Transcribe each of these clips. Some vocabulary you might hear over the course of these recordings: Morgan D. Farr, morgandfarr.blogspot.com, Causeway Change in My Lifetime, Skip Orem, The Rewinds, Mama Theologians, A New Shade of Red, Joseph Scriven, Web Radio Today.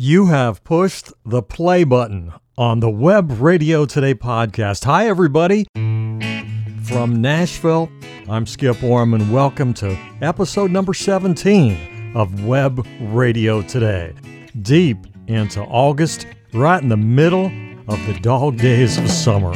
You have pushed the play button on the Web Radio Today podcast. Hi, everybody. From Nashville, I'm Skip Orem, and welcome to episode number 17 of Web Radio Today. Deep into August, right in the middle of the dog days of summer.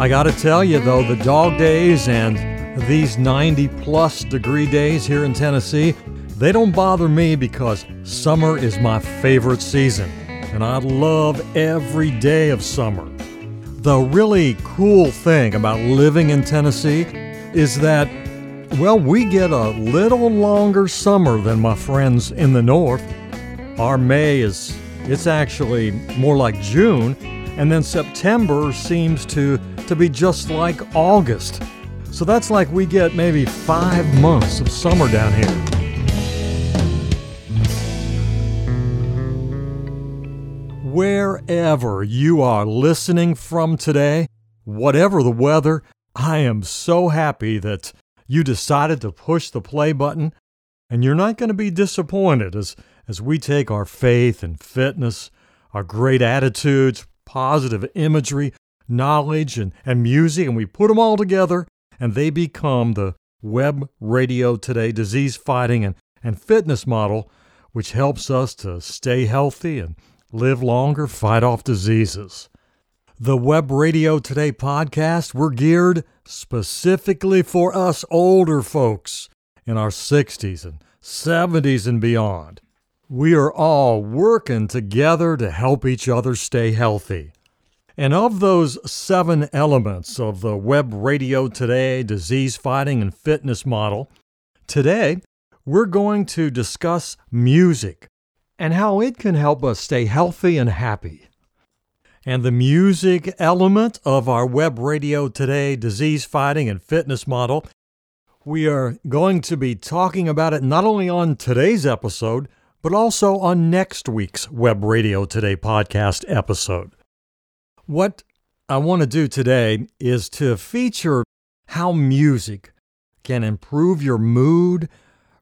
I gotta tell you, though, the dog days and these 90-plus degree days here in Tennessee, they don't bother me because summer is my favorite season, and I love every day of summer. The really cool thing about living in Tennessee is that, well, we get a little longer summer than my friends in the north. Our May it's actually more like June, and then September seems to be just like August. So that's like we get maybe 5 months of summer down here. Wherever you are listening from today, whatever the weather, I am so happy that you decided to push the play button, and you're not going to be disappointed as we take our faith and fitness, our great attitudes, positive imagery, knowledge, and music, and we put them all together. And they become the Web Radio Today disease-fighting and fitness model, which helps us to stay healthy and live longer, fight off diseases. The Web Radio Today podcast, we're geared specifically for us older folks in our 60s and 70s and beyond. We are all working together to help each other stay healthy. And of those 7 elements of the Web Radio Today disease fighting and fitness model, today we're going to discuss music and how it can help us stay healthy and happy. And the music element of our Web Radio Today disease fighting and fitness model, we are going to be talking about it not only on today's episode, but also on next week's Web Radio Today podcast episode. What I want to do today is to feature how music can improve your mood,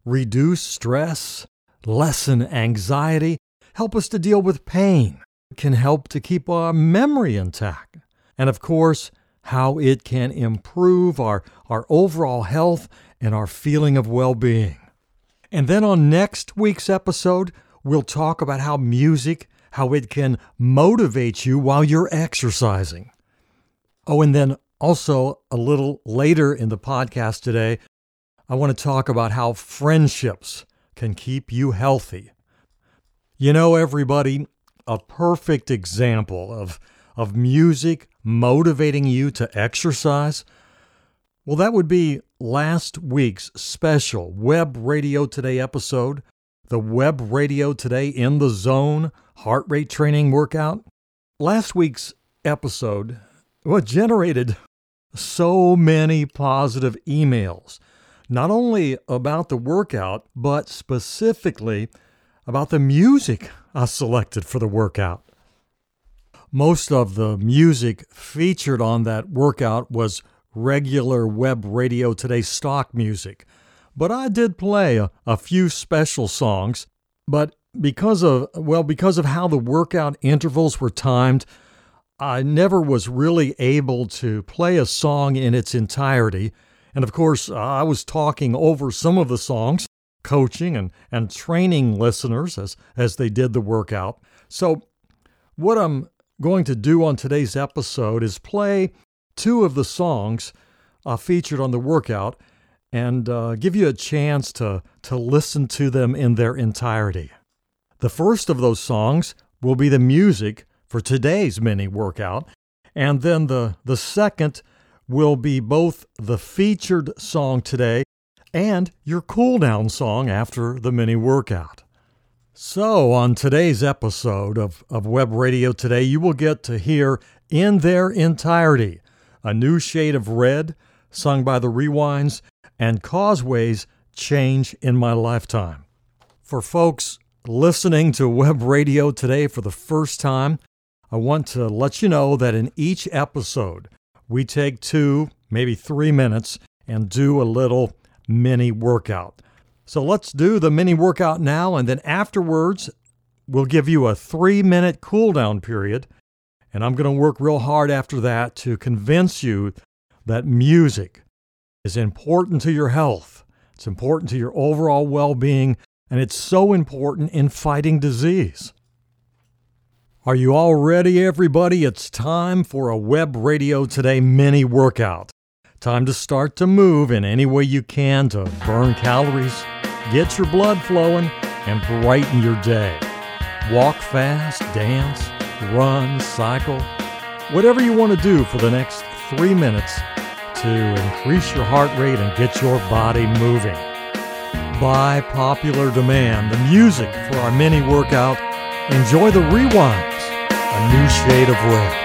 reduce stress, lessen anxiety, help us to deal with pain, can help to keep our memory intact, and of course, how it can improve our overall health and our feeling of well-being. And then on next week's episode, we'll talk about how music, how it can motivate you while you're exercising. Oh, and then also a little later in the podcast today, I want to talk about how friendships can keep you healthy. You know, everybody, a perfect example of music motivating you to exercise, well, that would be last week's special Web Radio Today episode, the Web Radio Today in the Zone heart rate training workout. Last week's episode generated so many positive emails, not only about the workout, but specifically about the music I selected for the workout. Most of the music featured on that workout was regular Web Radio Today stock music, but I did play a few special songs. But because of how the workout intervals were timed, I never was really able to play a song in its entirety. And of course, I was talking over some of the songs, coaching and training listeners as they did the workout. So what I'm going to do on today's episode is play 2 of the songs featured on the workout and give you a chance to listen to them in their entirety. The first of those songs will be the music for today's mini workout, and then the second will be both the featured song today and your cool-down song after the mini workout. So on today's episode of Web Radio Today, you will get to hear in their entirety A New Shade of Red, sung by The Rewinds, and Causeway's Change in My Lifetime. For folks listening to Web Radio Today for the first time, I want to let you know that in each episode, we take 2, maybe 3 minutes and do a little mini workout. So let's do the mini workout now, and then afterwards, we'll give you a 3-minute cool-down period, and I'm going to work real hard after that to convince you that music is important to your health. It's important to your overall well-being, and it's so important in fighting disease. Are you all ready, everybody? It's time for a Web Radio Today mini workout. Time to start to move in any way you can to burn calories, get your blood flowing, and brighten your day. Walk fast, dance, run, cycle, whatever you want to do for the next 3 minutes to increase your heart rate and get your body moving. By popular demand, the music for our mini workout. Enjoy the Rewinds, A New Shade of Red.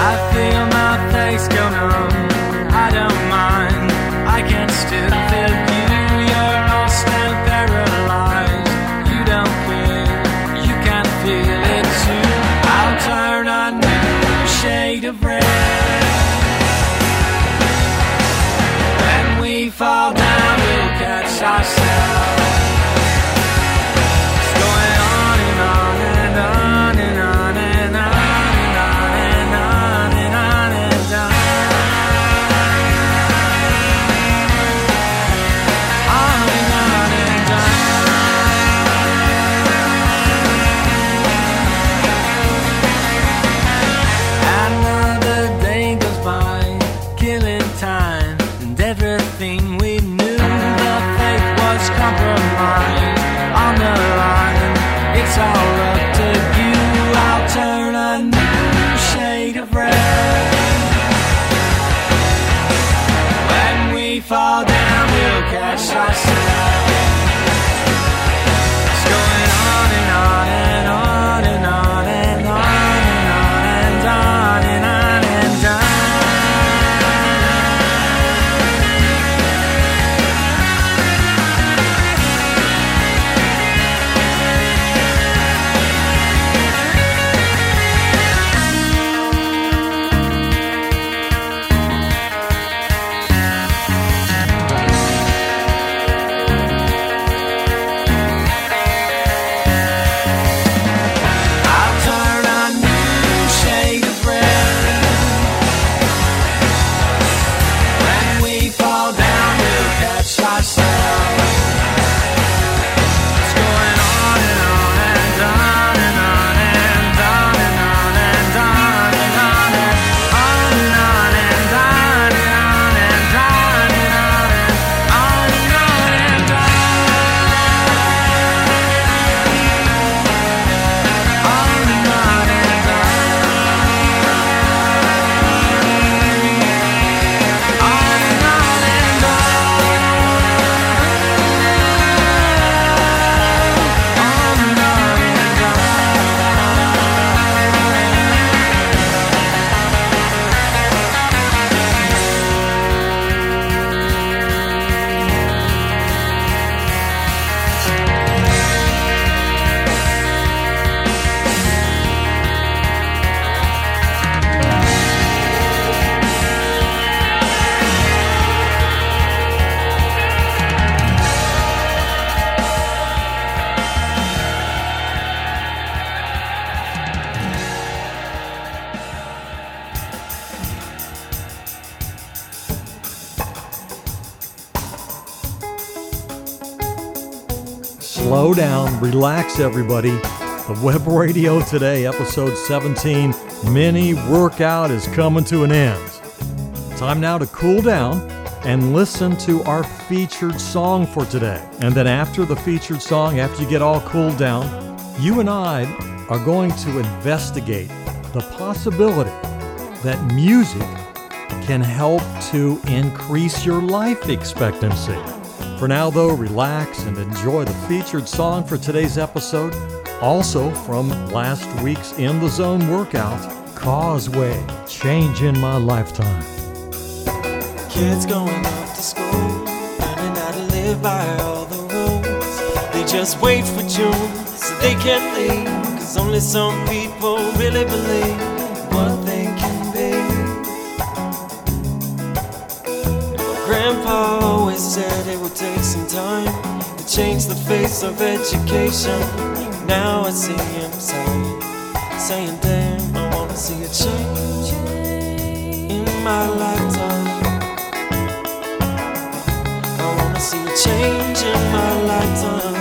I feel my face go numb. I don't mind. I can still feel. Fall down, we'll catch ourselves. It's going on and on and on and on and on and on and on and on and on. Another day goes by, killing time, and everything compromise on the line. It's all up to you. I'll turn a new shade of red. When we fall down, we'll catch ourselves. It's going on and on and on and on and on and on and on and on and on. Slow down, relax everybody. The Web Radio Today, episode 17, mini workout is coming to an end. Time now to cool down and listen to our featured song for today. And then after the featured song, after you get all cooled down, you and I are going to investigate the possibility that music can help to increase your life expectancy. For now, though, relax and enjoy the featured song for today's episode, also from last week's In the Zone workout, Causeway, Change in My Lifetime. Kids going off to school, learning how to live by all the rules. They just wait for June, so they can't leave, cause only some people really believe what they can be. And my grandpa always said, said it would take some time to change the face of education. Now I see him saying, damn, I wanna see a change in my lifetime. I wanna see a change in my lifetime.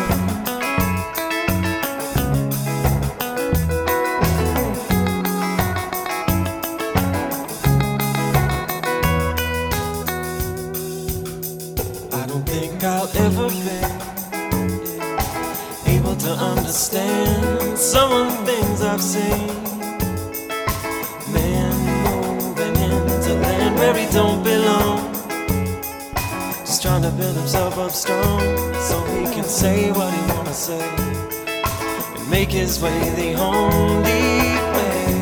Understand some of the things I've seen. Men moving into land where he don't belong, just trying to build himself up strong so he can say what he wanna say and make his way the only way.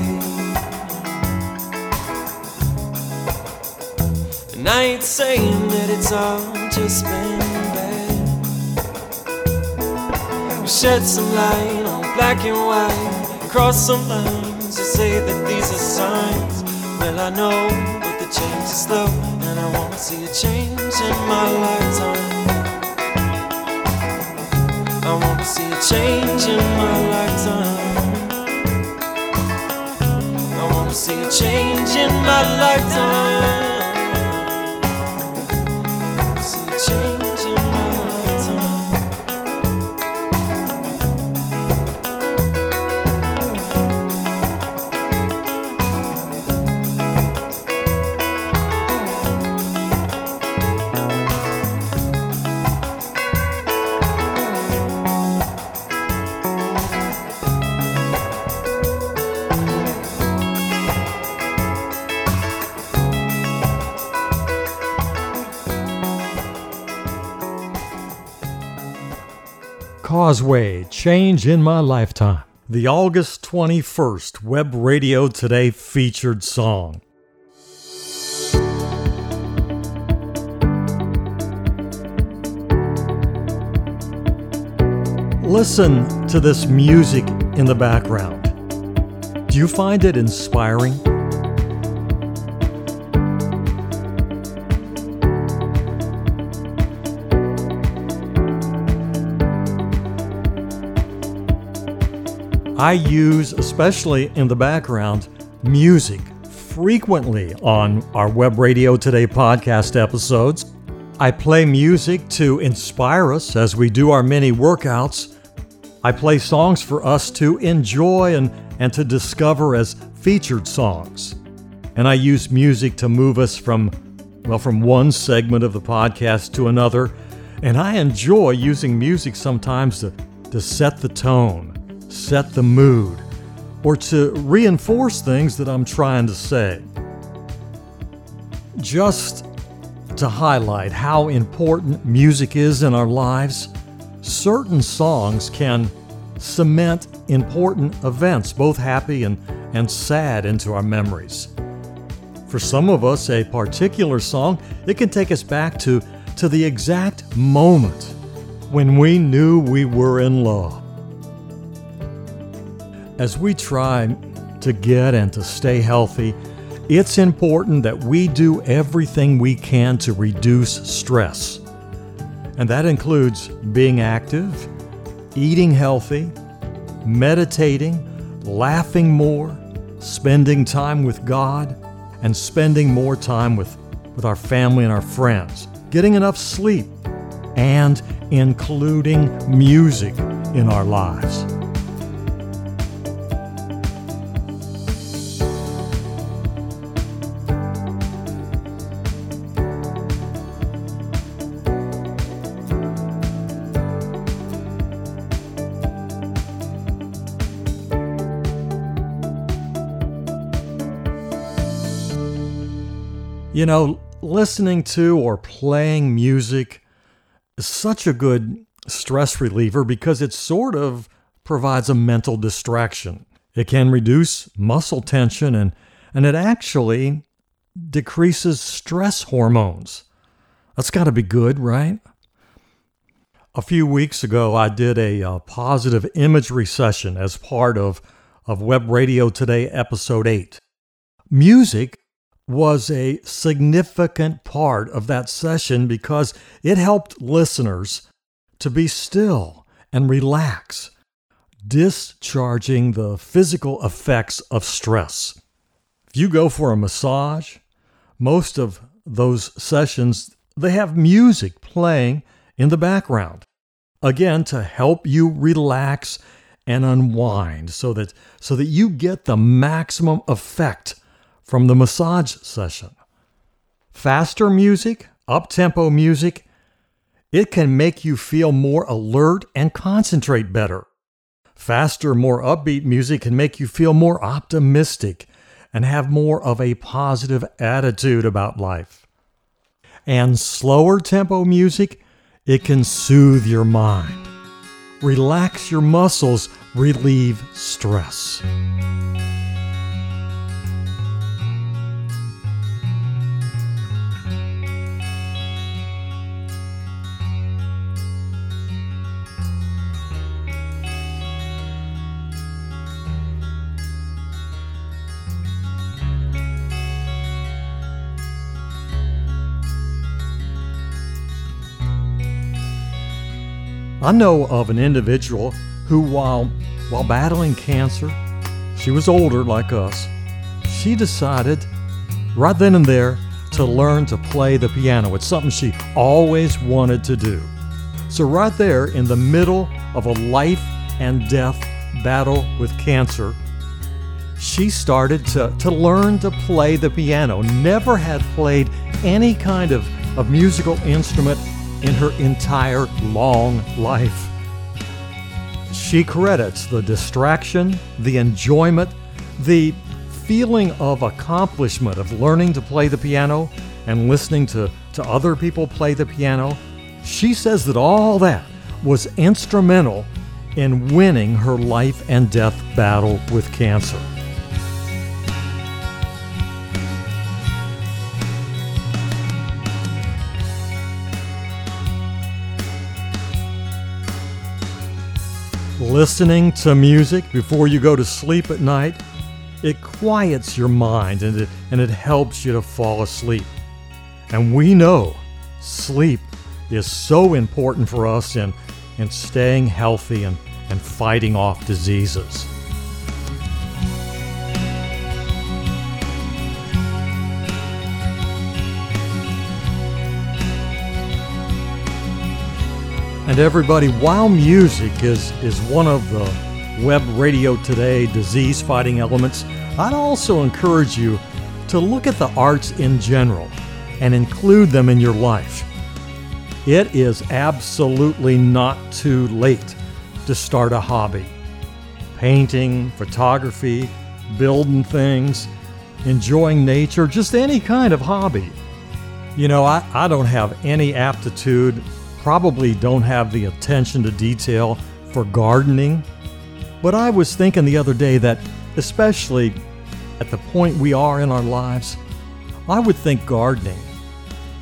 And I ain't saying that it's all just been. Shed some light on black and white, cross some lines to say that these are signs. Well, I know that the change is slow, and I wanna see a change in my lifetime. I wanna see a change in my lifetime. I wanna see a change in my lifetime. I wanna see a change in my lifetime. Causeway Change in My Lifetime, the August 21st Web Radio Today featured song. Listen to this music in the background. Do you find it inspiring? I use, especially in the background, music frequently on our Web Radio Today podcast episodes. I play music to inspire us as we do our many workouts. I play songs for us to enjoy and to discover as featured songs. And I use music to move us from one segment of the podcast to another. And I enjoy using music sometimes to set the tone, set the mood, or to reinforce things that I'm trying to say. Just to highlight how important music is in our lives, certain songs can cement important events, both happy and sad, into our memories. For some of us, a particular song, it can take us back to the exact moment when we knew we were in love. As we try to get and to stay healthy, it's important that we do everything we can to reduce stress. And that includes being active, eating healthy, meditating, laughing more, spending time with God, and spending more time with our family and our friends, getting enough sleep, and including music in our lives. You know, listening to or playing music is such a good stress reliever because it sort of provides a mental distraction. It can reduce muscle tension and it actually decreases stress hormones. That's got to be good, right? A few weeks ago, I did a positive imagery session as part of Web Radio Today Episode 8. Music was a significant part of that session because it helped listeners to be still and relax, discharging the physical effects of stress. If you go for a massage, most of those sessions, they have music playing in the background, again, to help you relax and unwind so that you get the maximum effect from the massage session. Faster music, up-tempo music, it can make you feel more alert and concentrate better. Faster, more upbeat music can make you feel more optimistic and have more of a positive attitude about life. And slower tempo music, it can soothe your mind, relax your muscles, relieve stress. I know of an individual who, while battling cancer, she was older like us, she decided right then and there to learn to play the piano. It's something she always wanted to do. So right there in the middle of a life and death battle with cancer, she started to learn to play the piano. Never had played any kind of musical instrument in her entire long life. She credits the distraction, the enjoyment, the feeling of accomplishment of learning to play the piano and listening to other people play the piano. She says that all that was instrumental in winning her life and death battle with cancer. Listening to music before you go to sleep at night, it quiets your mind and it helps you to fall asleep. And we know sleep is so important for us in staying healthy and fighting off diseases. And everybody, while music is one of the Web Radio Today disease-fighting elements, I'd also encourage you to look at the arts in general and include them in your life. It is absolutely not too late to start a hobby. Painting, photography, building things, enjoying nature, just any kind of hobby. You know, I don't have any aptitude, probably don't have the attention to detail for gardening, but I was thinking the other day that, especially at the point we are in our lives, I would think gardening,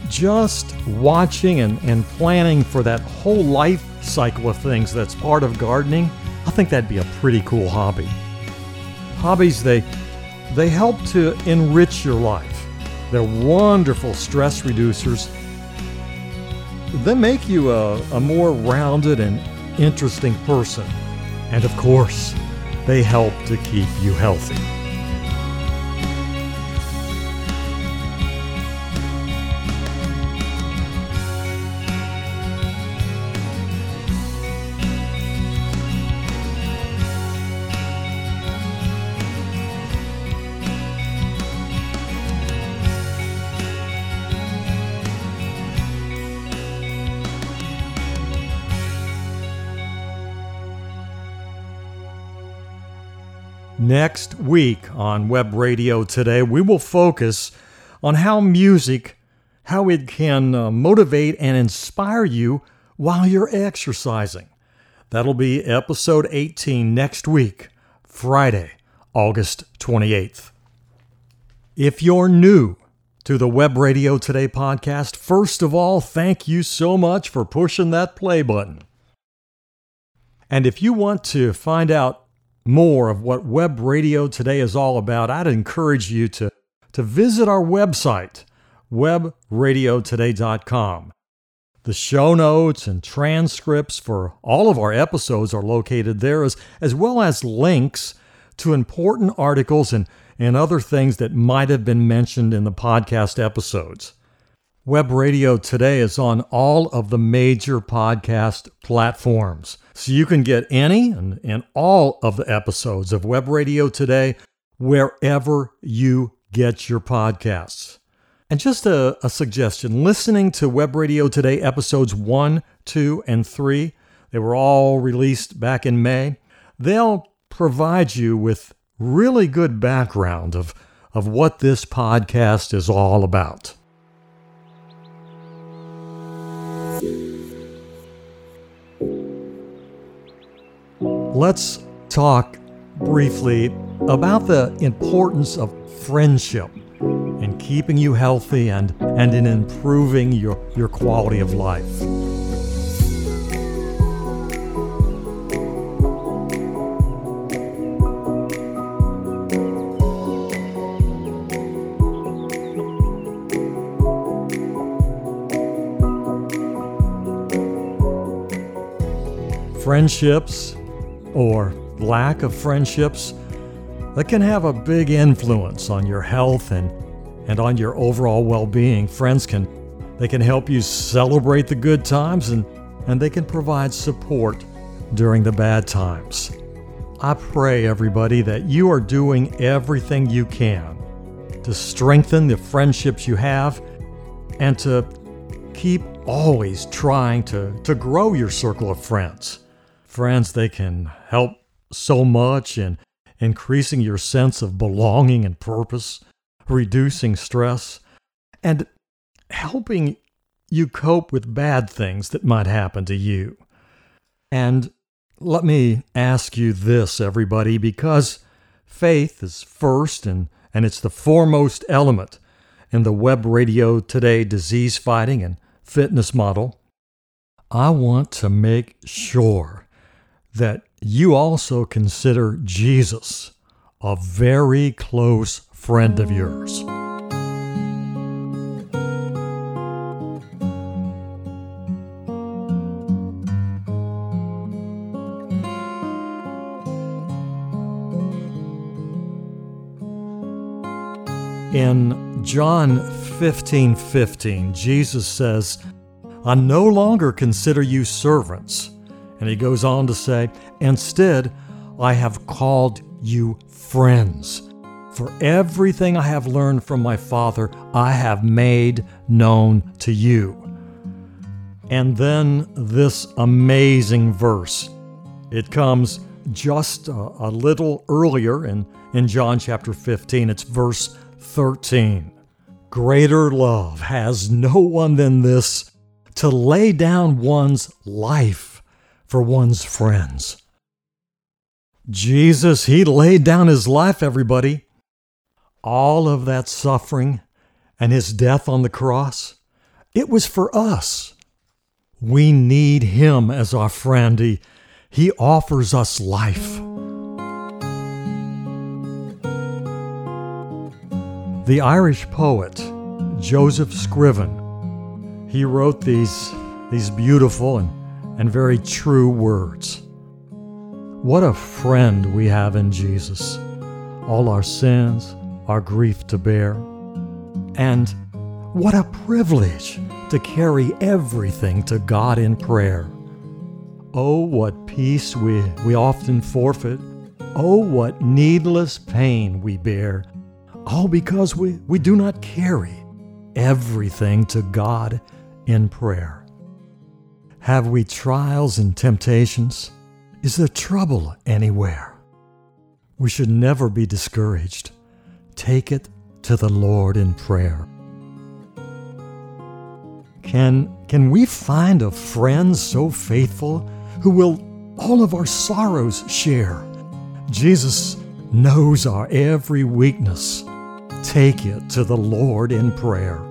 just watching and planning for that whole life cycle of things that's part of gardening, I think that'd be a pretty cool hobby. Hobbies, they help to enrich your life. They're wonderful stress reducers. They make you a more rounded and interesting person. And of course, they help to keep you healthy. Next week on Web Radio Today, we will focus on how music, how it can motivate and inspire you while you're exercising. That'll be episode 18 next week, Friday, August 28th. If you're new to the Web Radio Today podcast, first of all, thank you so much for pushing that play button. And if you want to find out more of what Web Radio Today is all about, I'd encourage you to, to visit our website, webradiotoday.com. The show notes and transcripts for all of our episodes are located there, as well as links to important articles and other things that might have been mentioned in the podcast episodes. Web Radio Today is on all of the major podcast platforms, so you can get any and all of the episodes of Web Radio Today wherever you get your podcasts. And just a suggestion, listening to Web Radio Today episodes 1, 2, and 3, they were all released back in May, they'll provide you with really good background of what this podcast is all about. Let's talk briefly about the importance of friendship in keeping you healthy and in improving your quality of life. Friendships, or lack of friendships, that can have a big influence on your health and on your overall well-being. Friends can help you celebrate the good times and they can provide support during the bad times. I pray, everybody, that you are doing everything you can to strengthen the friendships you have and to keep always trying to grow your circle of friends. Friends, they can help so much in increasing your sense of belonging and purpose, reducing stress, and helping you cope with bad things that might happen to you. And let me ask you this, everybody, because faith is first and it's the foremost element in the Web Radio Today disease fighting and fitness model. I want to make sure that you also consider Jesus a very close friend of yours. In John 15:15, Jesus says, "I no longer consider you servants." And he goes on to say, "Instead, I have called you friends. For everything I have learned from my Father, I have made known to you." And then this amazing verse. It comes just a little earlier in John chapter 15. It's verse 13. "Greater love has no one than this, to lay down one's life for one's friends." Jesus, he laid down his life, everybody. All of that suffering and his death on the cross, it was for us. We need him as our friend. He offers us life. The Irish poet Joseph Scriven, he wrote these beautiful and very true words. What a friend we have in Jesus. All our sins, our grief to bear. And what a privilege to carry everything to God in prayer. Oh, what peace we often forfeit. Oh, what needless pain we bear. All because we do not carry everything to God in prayer. Have we trials and temptations? Is there trouble anywhere? We should never be discouraged. Take it to the Lord in prayer. Can we find a friend so faithful who will all of our sorrows share? Jesus knows our every weakness. Take it to the Lord in prayer.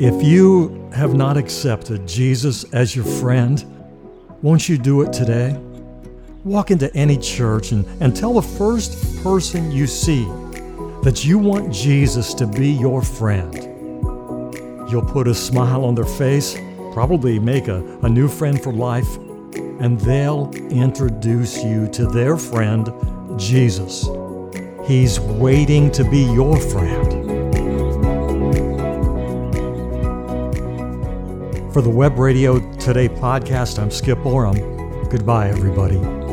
If you have not accepted Jesus as your friend, won't you do it today? Walk into any church and tell the first person you see that you want Jesus to be your friend. You'll put a smile on their face, probably make a new friend for life, and they'll introduce you to their friend, Jesus. He's waiting to be your friend. For the Web Radio Today podcast, I'm Skip Orem. Goodbye, everybody.